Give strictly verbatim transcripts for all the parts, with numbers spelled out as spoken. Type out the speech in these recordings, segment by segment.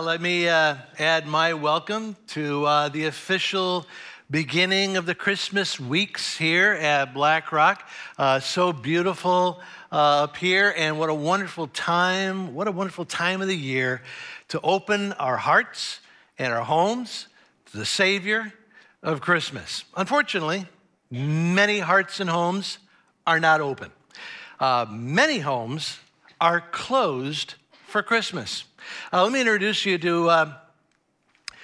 Well, let me uh, add my welcome to uh, the official beginning of the Christmas weeks here at Black Rock. Uh, so beautiful uh, up here, and what a wonderful time, what a wonderful time of the year to open our hearts and our homes to the Savior of Christmas. Unfortunately, many hearts and homes are not open. Uh, many homes are closed for Christmas. Uh, let me introduce you to uh,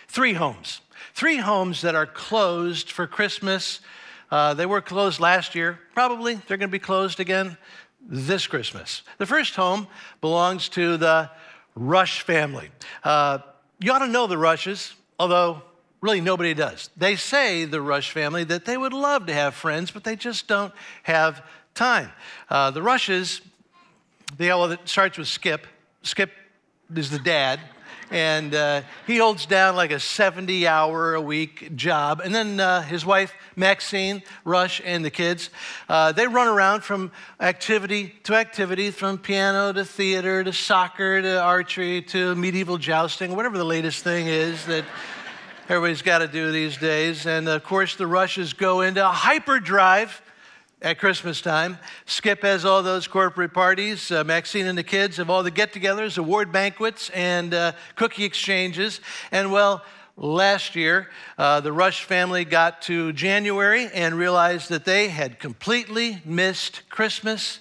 three homes. Three homes that are closed for Christmas. Uh, they were closed last year. Probably they're going to be closed again this Christmas. The first home belongs to the Rush family. Uh, you ought to know the Rushes, although really nobody does. They say, the Rush family, that they would love to have friends, but they just don't have time. Uh, the Rushes, the L that starts with Skip. Skip is the dad, and uh, he holds down like a seventy-hour-a-week job. And then uh, his wife, Maxine, Rush, and the kids, uh, they run around from activity to activity, from piano to theater to soccer to archery to medieval jousting, whatever the latest thing is that everybody's got to do these days. And, of course, the Rushes go into hyperdrive at Christmas time. Skip has all those corporate parties. Uh, Maxine and the kids have all the get-togethers, award banquets, and uh, cookie exchanges. And, well, last year, uh, the Rush family got to January and realized that they had completely missed Christmas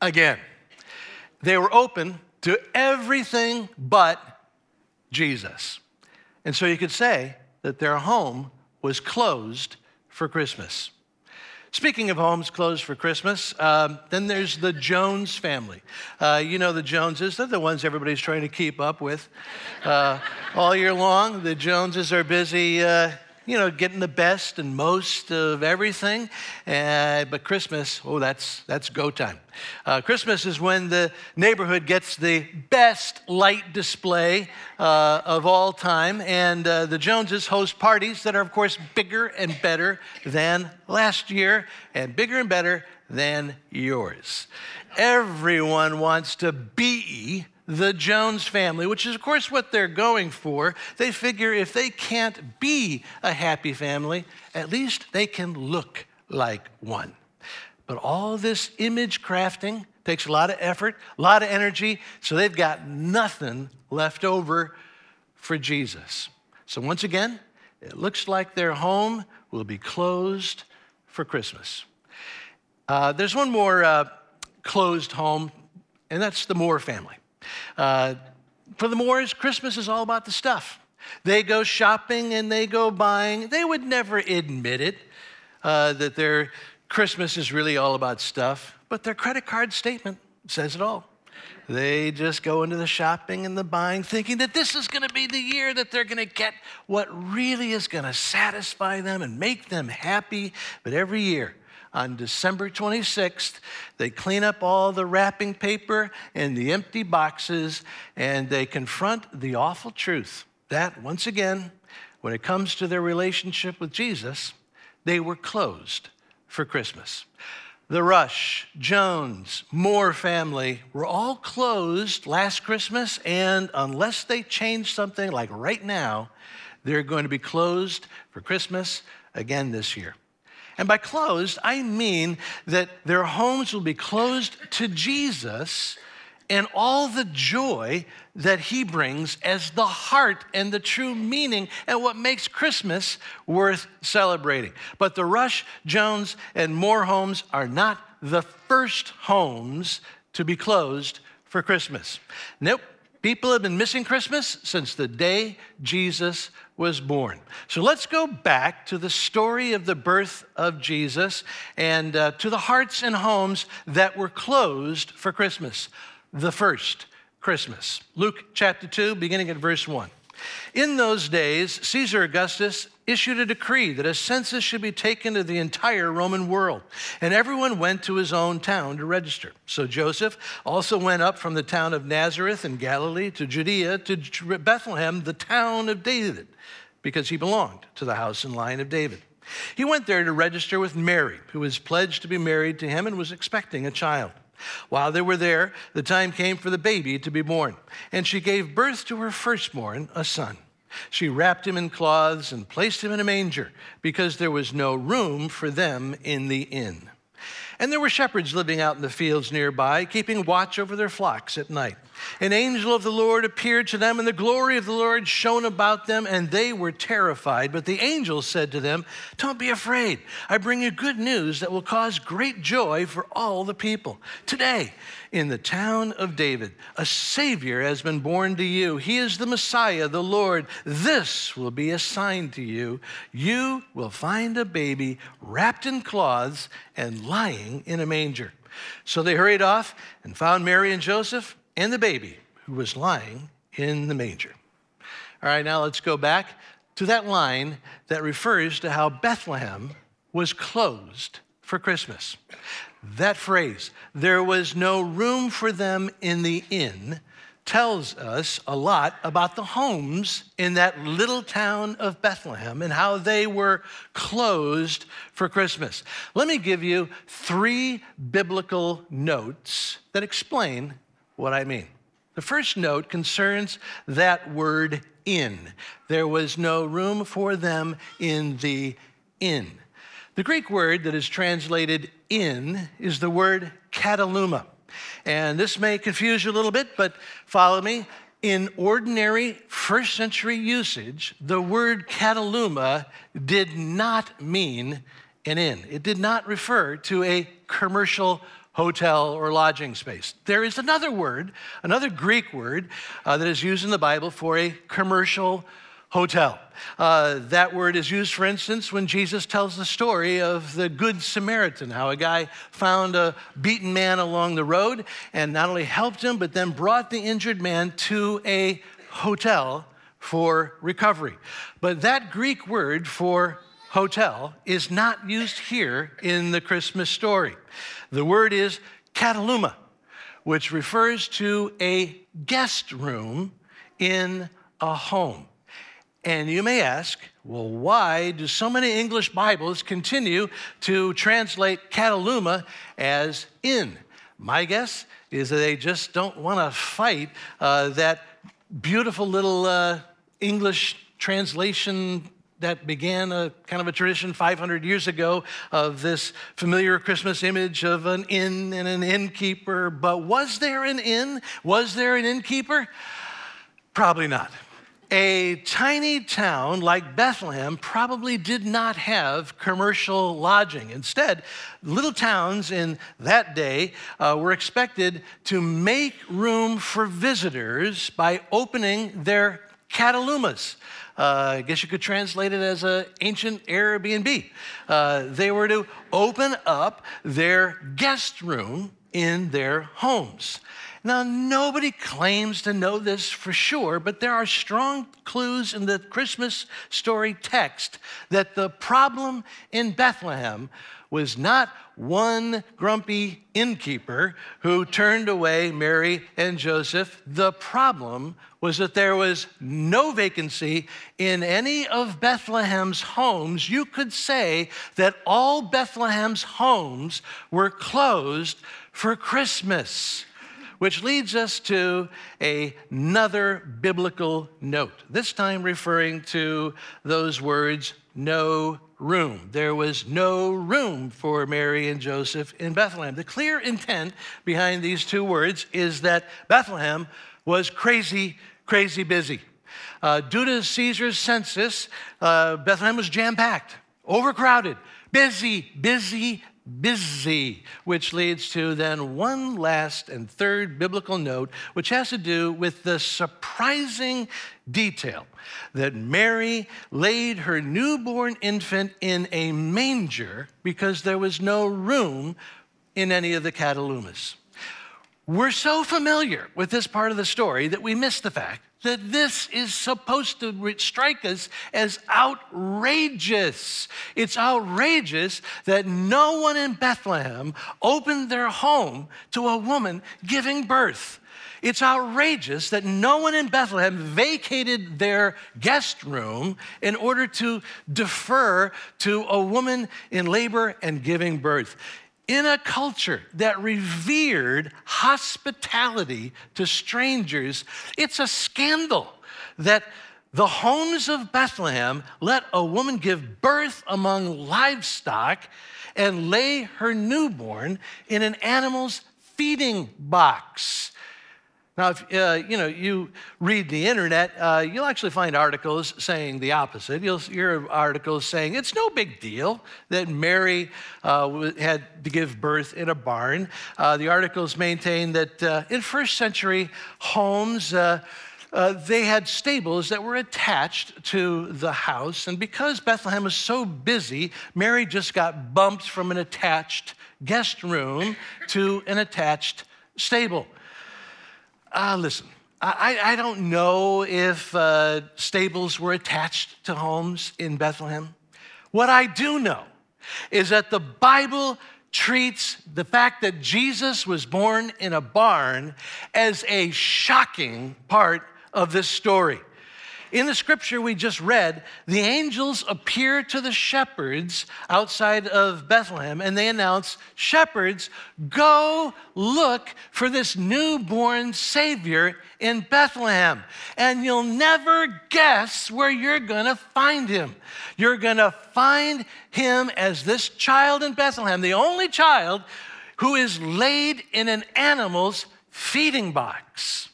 again. They were open to everything but Jesus. And so you could say that their home was closed for Christmas. Speaking of homes closed for Christmas, um, then there's the Jones family. Uh, you know the Joneses. They're the ones everybody's trying to keep up with uh, all year long. The Joneses are busy, uh, you know, getting the best and most of everything. Uh, but Christmas, oh, that's that's go time. Uh, Christmas is when the neighborhood gets the best light display uh, of all time. And uh, the Joneses host parties that are, of course, bigger and better than last year, and bigger and better than yours. Everyone wants to be the Jones family, which is, of course, what they're going for. They figure if they can't be a happy family, at least they can look like one. But all this image crafting takes a lot of effort, a lot of energy, so they've got nothing left over for Jesus. So once again, it looks like their home will be closed for Christmas. Uh, there's one more uh, closed home, and that's the Moore family. Uh, for the Moores, Christmas is all about the stuff. They go shopping and they go buying. They would never admit it uh, that their Christmas is really all about stuff, but their credit card statement says it all. They just go into the shopping and the buying, thinking that this is going to be the year that they're going to get what really is going to satisfy them and make them happy. But every year, on December twenty-sixth, they clean up all the wrapping paper and the empty boxes, and they confront the awful truth that, once again, when it comes to their relationship with Jesus, they were closed for Christmas. The Rush, Jones, Moore family were all closed last Christmas, and unless they change something like right now, they're going to be closed for Christmas again this year. And by closed, I mean that their homes will be closed to Jesus and all the joy that he brings as the heart and the true meaning and what makes Christmas worth celebrating. But the Rush, Jones, and Moore homes are not the first homes to be closed for Christmas. Nope. People have been missing Christmas since the day Jesus was born. So let's go back to the story of the birth of Jesus and uh, to the hearts and homes that were closed for Christmas, the first Christmas. Luke chapter two, beginning at verse one. In those days, Caesar Augustus issued a decree that a census should be taken of the entire Roman world, and everyone went to his own town to register. So Joseph also went up from the town of Nazareth in Galilee to Judea to Bethlehem, the town of David, because he belonged to the house and line of David. He went there to register with Mary, who was pledged to be married to him and was expecting a child. While they were there, the time came for the baby to be born, and she gave birth to her firstborn, a son. She wrapped him in cloths and placed him in a manger, because there was no room for them in the inn. And there were shepherds living out in the fields nearby, keeping watch over their flocks at night. An angel of the Lord appeared to them, and the glory of the Lord shone about them, and they were terrified. But the angel said to them, "Don't be afraid. I bring you good news that will cause great joy for all the people. Today, in the town of David, a Savior has been born to you. He is the Messiah, the Lord. This will be a sign to you. You will find a baby wrapped in cloths and lying in a manger." So they hurried off and found Mary and Joseph and the baby who was lying in the manger. All right, now let's go back to that line that refers to how Bethlehem was closed for Christmas. That phrase, "there was no room for them in the inn," tells us a lot about the homes in that little town of Bethlehem and how they were closed for Christmas. Let me give you three biblical notes that explain what I mean. The first note concerns that word "inn." There was no room for them in the inn. The Greek word that is translated "inn" is the word kataluma. And this may confuse you a little bit, but follow me. In ordinary first century usage, the word kataluma did not mean an inn. It did not refer to a commercial hotel or lodging space. There is another word, another Greek word uh, that is used in the Bible for a commercial hotel. Uh, that word is used, for instance, when Jesus tells the story of the Good Samaritan, how a guy found a beaten man along the road and not only helped him, but then brought the injured man to a hotel for recovery. But that Greek word for hotel is not used here in the Christmas story. The word is kataluma, which refers to a guest room in a home. And you may ask, well, why do so many English Bibles continue to translate kataluma as inn? My guess is that they just don't want to fight uh, that beautiful little uh, English translation that began a kind of a tradition five hundred years ago of this familiar Christmas image of an inn and an innkeeper. But was there an inn? Was there an innkeeper? Probably not. A tiny town like Bethlehem probably did not have commercial lodging. Instead, little towns in that day uh, were expected to make room for visitors by opening their katalumas. Uh, I guess you could translate it as an ancient Airbnb. Uh, they were to open up their guest room in their homes. Now, nobody claims to know this for sure, but there are strong clues in the Christmas story text that the problem in Bethlehem was not one grumpy innkeeper who turned away Mary and Joseph. The problem was that there was no vacancy in any of Bethlehem's homes. You could say that all Bethlehem's homes were closed for Christmas, which leads us to another biblical note, this time referring to those words, "no room." There was no room for Mary and Joseph in Bethlehem. The clear intent behind these two words is that Bethlehem was crazy, crazy busy. Uh, due to Caesar's census, uh, Bethlehem was jam-packed, overcrowded, busy, busy, busy, which leads to then one last and third biblical note, which has to do with the surprising detail that Mary laid her newborn infant in a manger because there was no room in any of the catalumas. We're so familiar with this part of the story that we miss the fact that this is supposed to strike us as outrageous. It's outrageous that no one in Bethlehem opened their home to a woman giving birth. It's outrageous that no one in Bethlehem vacated their guest room in order to defer to a woman in labor and giving birth. in a culture that revered hospitality to strangers, it's a scandal that the homes of Bethlehem let a woman give birth among livestock and lay her newborn in an animal's feeding box. Now, if uh, you know, you read the internet, uh, you'll actually find articles saying the opposite. You'll hear articles saying it's no big deal that Mary uh, had to give birth in a barn. Uh, the articles maintain that uh, in first century homes, uh, Uh, they had stables that were attached to the house. And because Bethlehem was so busy, Mary just got bumped from an attached guest room to an attached stable. Uh, listen, I, I don't know if uh, stables were attached to homes in Bethlehem. What I do know is that the Bible treats the fact that Jesus was born in a barn as a shocking part of this story. In the scripture we just read, the angels appear to the shepherds outside of Bethlehem, and they announce, "Shepherds, go look for this newborn Savior in Bethlehem, and you'll never guess where you're going to find him. You're going to find him as this child in Bethlehem, the only child who is laid in an animal's feeding box."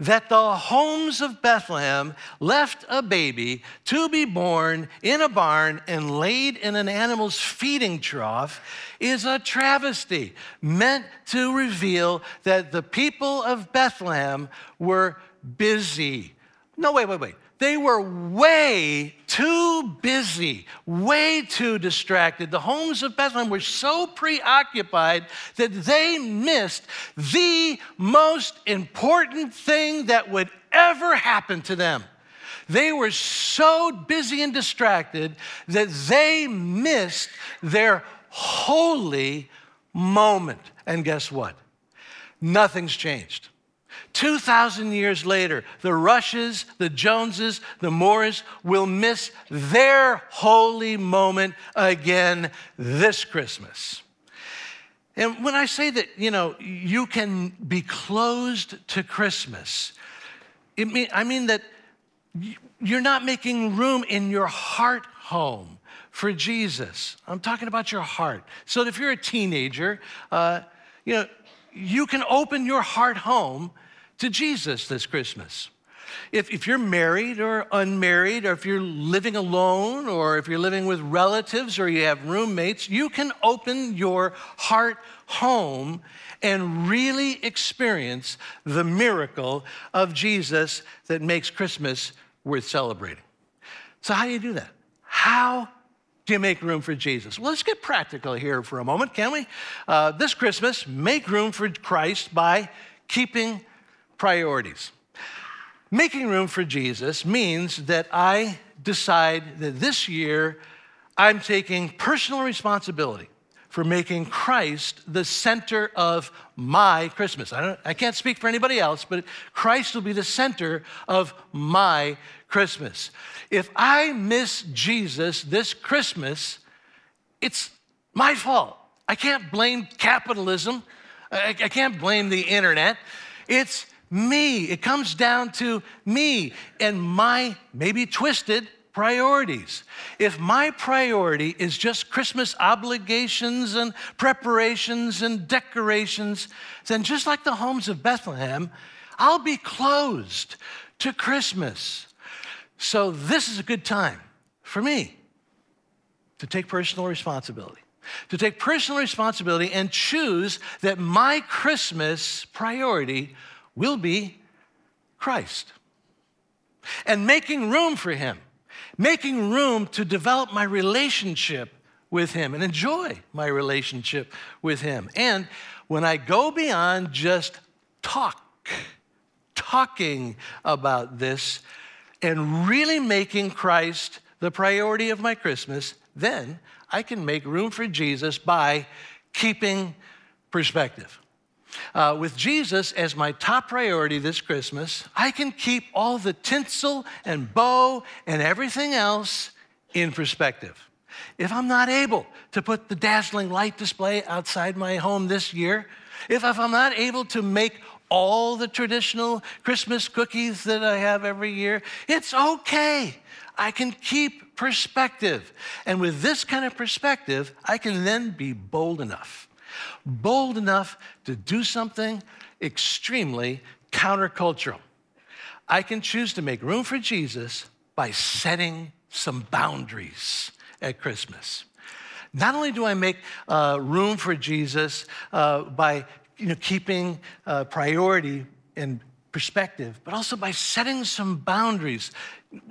That the homes of Bethlehem left a baby to be born in a barn and laid in an animal's feeding trough is a travesty meant to reveal that the people of Bethlehem were busy. No, wait, wait, wait. They were way too busy, way too distracted. The homes of Bethlehem were so preoccupied that they missed the most important thing that would ever happen to them. They were so busy and distracted that they missed their holy moment. And guess what? Nothing's changed. two thousand years later, the Rushes, the Joneses, the Moores will miss their holy moment again this Christmas. And when I say that, you know, you can be closed to Christmas, it mean, I mean that you're not making room in your heart home for Jesus. I'm talking about your heart. So if you're a teenager, uh, you know, you can open your heart home to Jesus this Christmas. If, if you're married or unmarried, or if you're living alone, or if you're living with relatives, or you have roommates, you can open your heart home and really experience the miracle of Jesus that makes Christmas worth celebrating. So how do you do that? How do you make room for Jesus? Well, let's get practical here for a moment, can we? Uh, this Christmas, make room for Christ by keeping priorities. Making room for Jesus means that I decide that this year I'm taking personal responsibility for making Christ the center of my Christmas. I don't, I can't speak for anybody else, but Christ will be the center of my Christmas. If I miss Jesus this Christmas, it's my fault. I can't blame capitalism. I, I can't blame the internet. It's me. It comes down to me and my maybe twisted priorities. If my priority is just Christmas obligations and preparations and decorations, then just like the homes of Bethlehem, I'll be closed to Christmas. So this is a good time for me to take personal responsibility, to take personal responsibility and choose that my Christmas priority will be Christ and making room for him. Making room to develop my relationship with him and enjoy my relationship with him. And when I go beyond just talk, talking about this and really making Christ the priority of my Christmas, then I can make room for Jesus by keeping perspective. Uh, with Jesus as my top priority this Christmas, I can keep all the tinsel and bow and everything else in perspective. if I'm not able to put the dazzling light display outside my home this year, if, if I'm not able to make all the traditional Christmas cookies that I have every year, it's okay. I can keep perspective. And with this kind of perspective, I can then be bold enough, bold enough to do something extremely countercultural. I can choose to make room for Jesus by setting some boundaries at Christmas. Not only do I make uh, room for Jesus uh, by you know, keeping uh, priority and perspective, but also by setting some boundaries.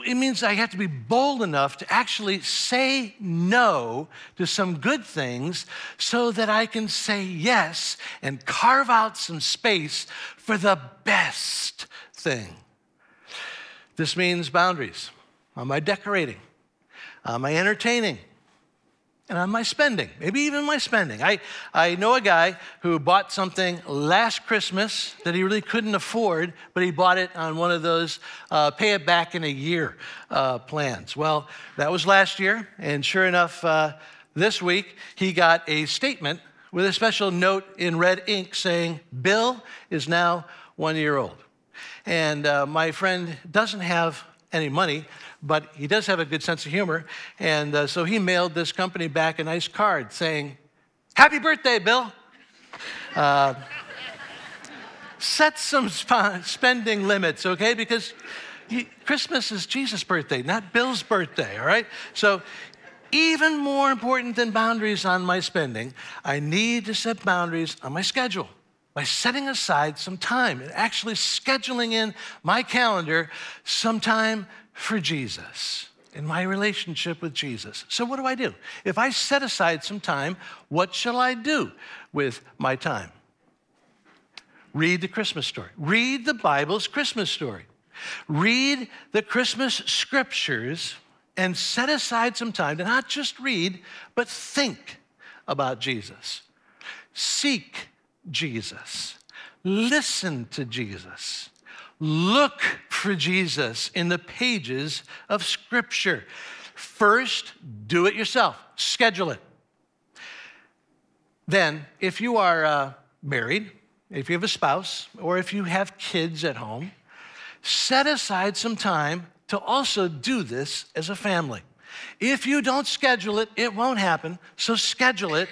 It means I have to be bold enough to actually say no to some good things so that I can say yes and carve out some space for the best thing. This means boundaries on my decorating, on my entertaining, and on my spending, maybe even my spending. I, I know a guy who bought something last Christmas that he really couldn't afford, but he bought it on one of those uh, pay it back in a year uh, plans. Well, that was last year, and sure enough, uh, this week he got a statement with a special note in red ink saying, Bill is now one year old. And uh, my friend doesn't have any money, but he does have a good sense of humor. And uh, so he mailed this company back a nice card saying, happy birthday, Bill. Uh, set some sp- spending limits, okay? Because he, Christmas is Jesus' birthday, not Bill's birthday, all right? So even more important than boundaries on my spending, I need to set boundaries on my schedule by setting aside some time and actually scheduling in my calendar some time for Jesus in my relationship with Jesus. So what do I do? If I set aside some time, what shall I do with my time? Read the Christmas story. Read the Bible's Christmas story. Read the Christmas scriptures and set aside some time to not just read, but think about Jesus. Seek Jesus. Listen to Jesus. Look for Jesus in the pages of Scripture. First, do it yourself. Schedule it. Then, if you are uh, married, if you have a spouse, or if you have kids at home, set aside some time to also do this as a family. If you don't schedule it, it won't happen, so schedule it.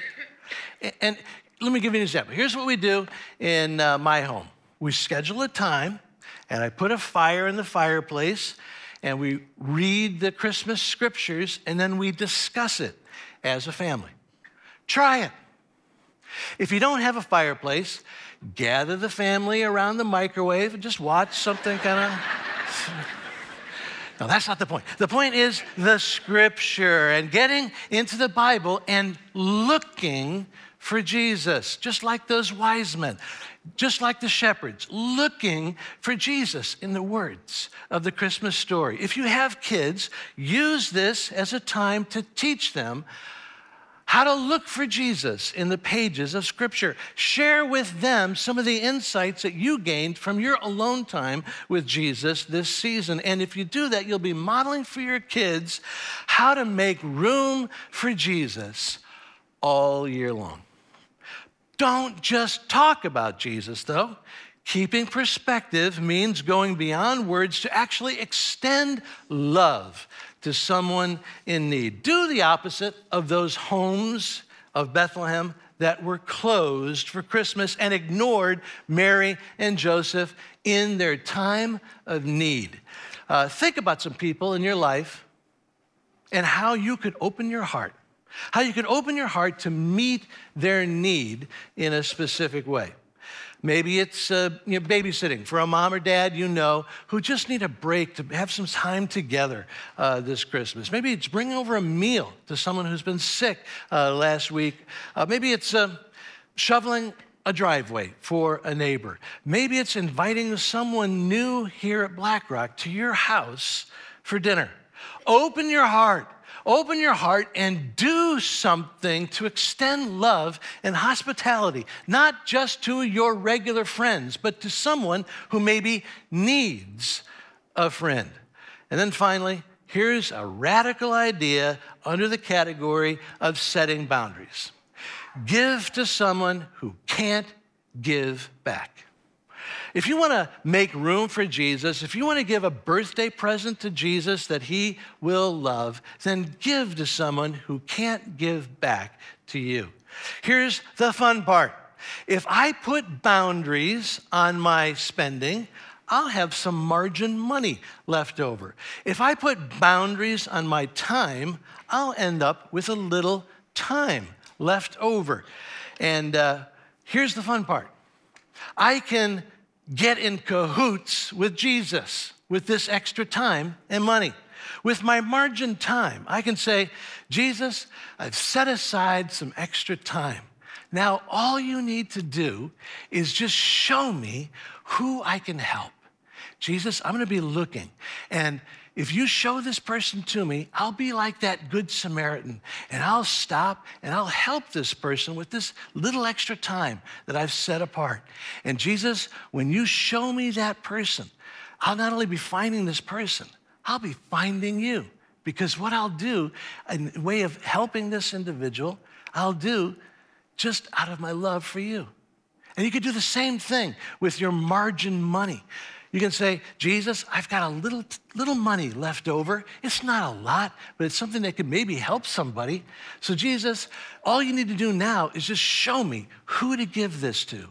and, and Let me give you an example. Here's what we do in uh, my home. We schedule a time, and I put a fire in the fireplace, and we read the Christmas scriptures, and then we discuss it as a family. Try it. If you don't have a fireplace, gather the family around the microwave and just watch something kind of... No, that's not the point. The point is the scripture and getting into the Bible and looking for Jesus, just like those wise men, just like the shepherds, looking for Jesus in the words of the Christmas story. If you have kids, use this as a time to teach them how to look for Jesus in the pages of Scripture. Share with them some of the insights that you gained from your alone time with Jesus this season. And if you do that, you'll be modeling for your kids how to make room for Jesus all year long. Don't just talk about Jesus, though. Keeping perspective means going beyond words to actually extend love to someone in need. Do the opposite of those homes of Bethlehem that were closed for Christmas and ignored Mary and Joseph in their time of need. Uh, think about some people in your life and how you could open your heart, how you could open your heart to meet their need in a specific way. Maybe it's uh, you know, babysitting for a mom or dad you know who just need a break to have some time together uh, this Christmas. Maybe it's bringing over a meal to someone who's been sick uh, last week. Uh, maybe it's uh, shoveling a driveway for a neighbor. Maybe it's inviting someone new here at Black Rock to your house for dinner. Open your heart. Open your heart and do something to extend love and hospitality, not just to your regular friends, but to someone who maybe needs a friend. And then finally, Here's a radical idea under the category of setting boundaries. Give to someone who can't give back. If you want to make room for Jesus, if you want to give a birthday present to Jesus that he will love, then give to someone who can't give back to you. Here's the fun part. If I put boundaries on my spending, I'll have some margin money left over. If I put boundaries on my time, I'll end up with a little time left over. And uh, here's the fun part. I can get in cahoots with Jesus with this extra time and money. With my margin time, I can say, Jesus, I've set aside some extra time. Now, all you need to do is just show me who I can help. Jesus, I'm going to be looking. And if you show this person to me, I'll be like that Good Samaritan, and I'll stop and I'll help this person with this little extra time that I've set apart. And Jesus, when you show me that person, I'll not only be finding this person, I'll be finding you. Because what I'll do, in a way of helping this individual, I'll do just out of my love for you. And you could do the same thing with your margin money. You can say, Jesus, I've got a little little money left over. It's not a lot, but it's something that could maybe help somebody. So Jesus, all you need to do now is just show me who to give this to.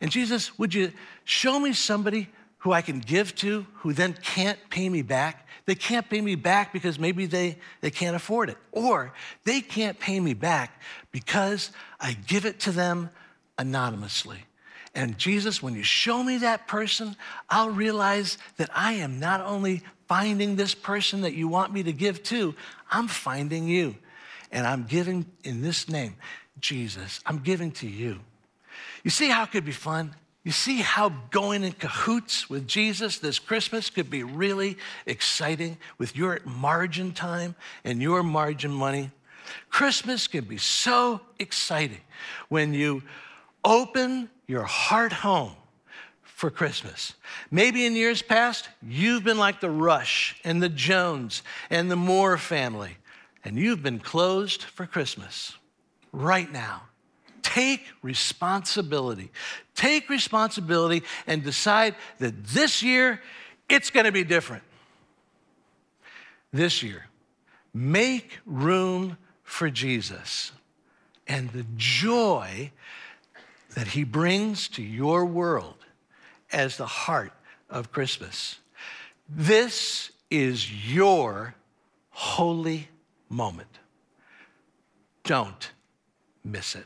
And Jesus, would you show me somebody who I can give to who then can't pay me back? They can't pay me back because maybe they, they can't afford it. Or they can't pay me back because I give it to them anonymously. And Jesus, when you show me that person, I'll realize that I am not only finding this person that you want me to give to, I'm finding you. And I'm giving in this name, Jesus, I'm giving to you. You see how it could be fun? You see how going in cahoots with Jesus this Christmas could be really exciting with your margin time and your margin money? Christmas can be so exciting when you open your heart home for Christmas. Maybe in years past, you've been like the Rush and the Jones and the Moore family, and you've been closed for Christmas. Right now, take responsibility. Take responsibility and decide that this year, it's going to be different. This year, make room for Jesus and the joy that he brings to your world as the heart of Christmas. This is your holy moment. Don't miss it.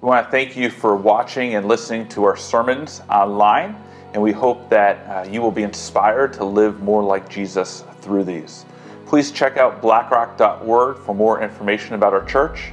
We want to thank you for watching and listening to our sermons online, and we hope that uh, you will be inspired to live more like Jesus through these. Please check out black rock dot org for more information about our church.